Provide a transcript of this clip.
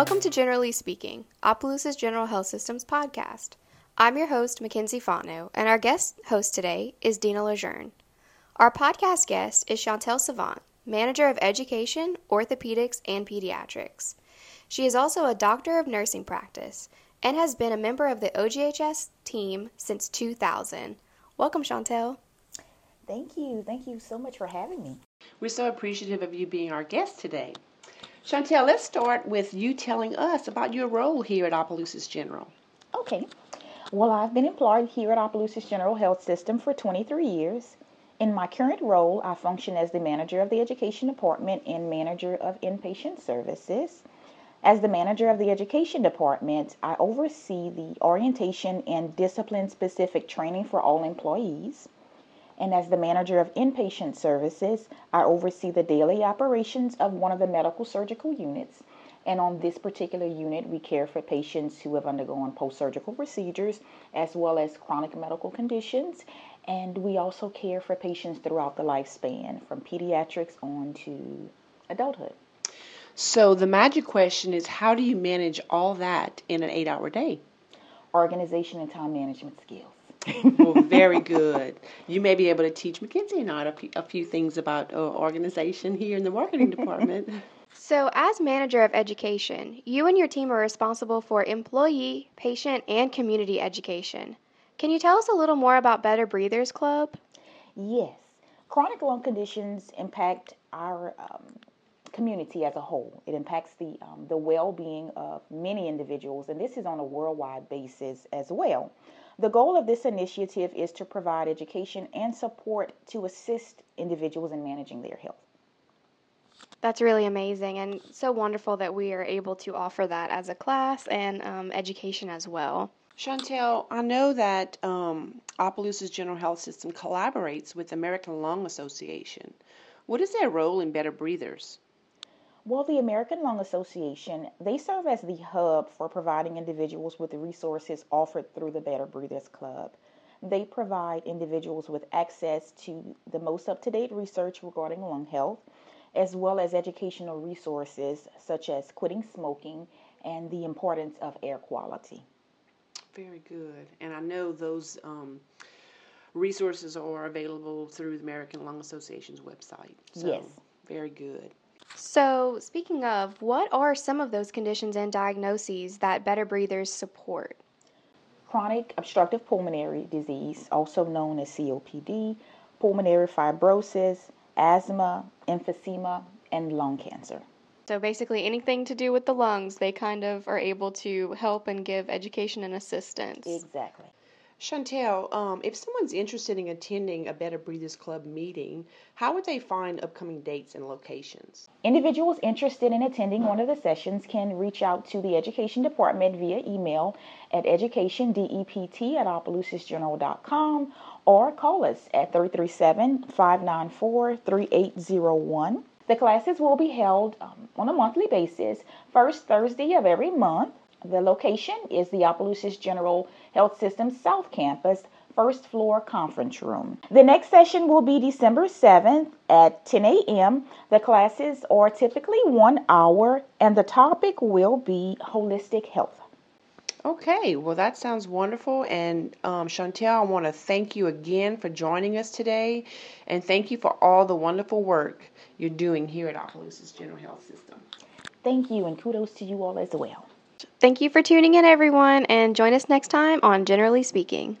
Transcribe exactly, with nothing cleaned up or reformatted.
Welcome to Generally Speaking, Opelousas General Health Systems podcast. I'm your host, Mackenzie Fontenot, and our guest host today is Deanna Lejeune. Our podcast guest is Shantelle Savant, Manager of Education, Orthopedics, and Pediatrics. She is also a Doctor of Nursing Practice and has been a member of the O G H S team since two thousand. Welcome, Shantelle. Thank you. Thank you so much for having me. We're so appreciative of you being our guest today. Shantelle, let's start with you telling us about your role here at Opelousas General. Okay. Well, I've been employed here at Opelousas General Health System for twenty-three years. In my current role, I function as the manager of the education department and manager of inpatient services. As the manager of the education department, I oversee the orientation and discipline-specific training for all employees. And as the manager of inpatient services, I oversee the daily operations of one of the medical surgical units. And on this particular unit, we care for patients who have undergone post-surgical procedures as well as chronic medical conditions. And we also care for patients throughout the lifespan, from pediatrics on to adulthood. So the magic question is, how do you manage all that in an eight-hour day? Organization and time management skills. Well, very good. You may be able to teach Mackenzie and I a, p- a few things about uh, organization here in the marketing department. So as manager of education, you and your team are responsible for employee, patient, and community education. Can you tell us a little more about Better Breathers Club? Yes. Chronic lung conditions impact our um, community as a whole. It impacts the um, the well-being of many individuals, and this is on a worldwide basis as well. The goal of this initiative is to provide education and support to assist individuals in managing their health. That's really amazing and so wonderful that we are able to offer that as a class and um, education as well. Shantelle, I know that um, Opelousas General Health System collaborates with the American Lung Association. What is their role in Better Breathers? Well, the American Lung Association, they serve as the hub for providing individuals with the resources offered through the Better Breathers Club. They provide individuals with access to the most up-to-date research regarding lung health, as well as educational resources such as quitting smoking and the importance of air quality. Very good. And I know those um, resources are available through the American Lung Association's website. So, yes. Very good. So, speaking of, what are some of those conditions and diagnoses that Better Breathers support? Chronic obstructive pulmonary disease, also known as C O P D, pulmonary fibrosis, asthma, emphysema, and lung cancer. So basically anything to do with the lungs, they kind of are able to help and give education and assistance. Exactly. Shantelle, um, if someone's interested in attending a Better Breathers Club meeting, how would they find upcoming dates and locations? Individuals interested in attending one of the sessions can reach out to the Education Department via email at educationdept at opelousas general dot com or call us at three three seven, five nine four, three eight zero one. The classes will be held um, on a monthly basis, first Thursday of every month. The location is the Opelousas General Health System South Campus, first floor conference room. The next session will be December seventh at ten a.m. The classes are typically one hour, and the topic will be holistic health. Okay, well, that sounds wonderful. And um, Shantelle, I want to thank you again for joining us today, and thank you for all the wonderful work you're doing here at Opelousas General Health System. Thank you, and kudos to you all as well. Thank you for tuning in, everyone, and join us next time on Generally Speaking.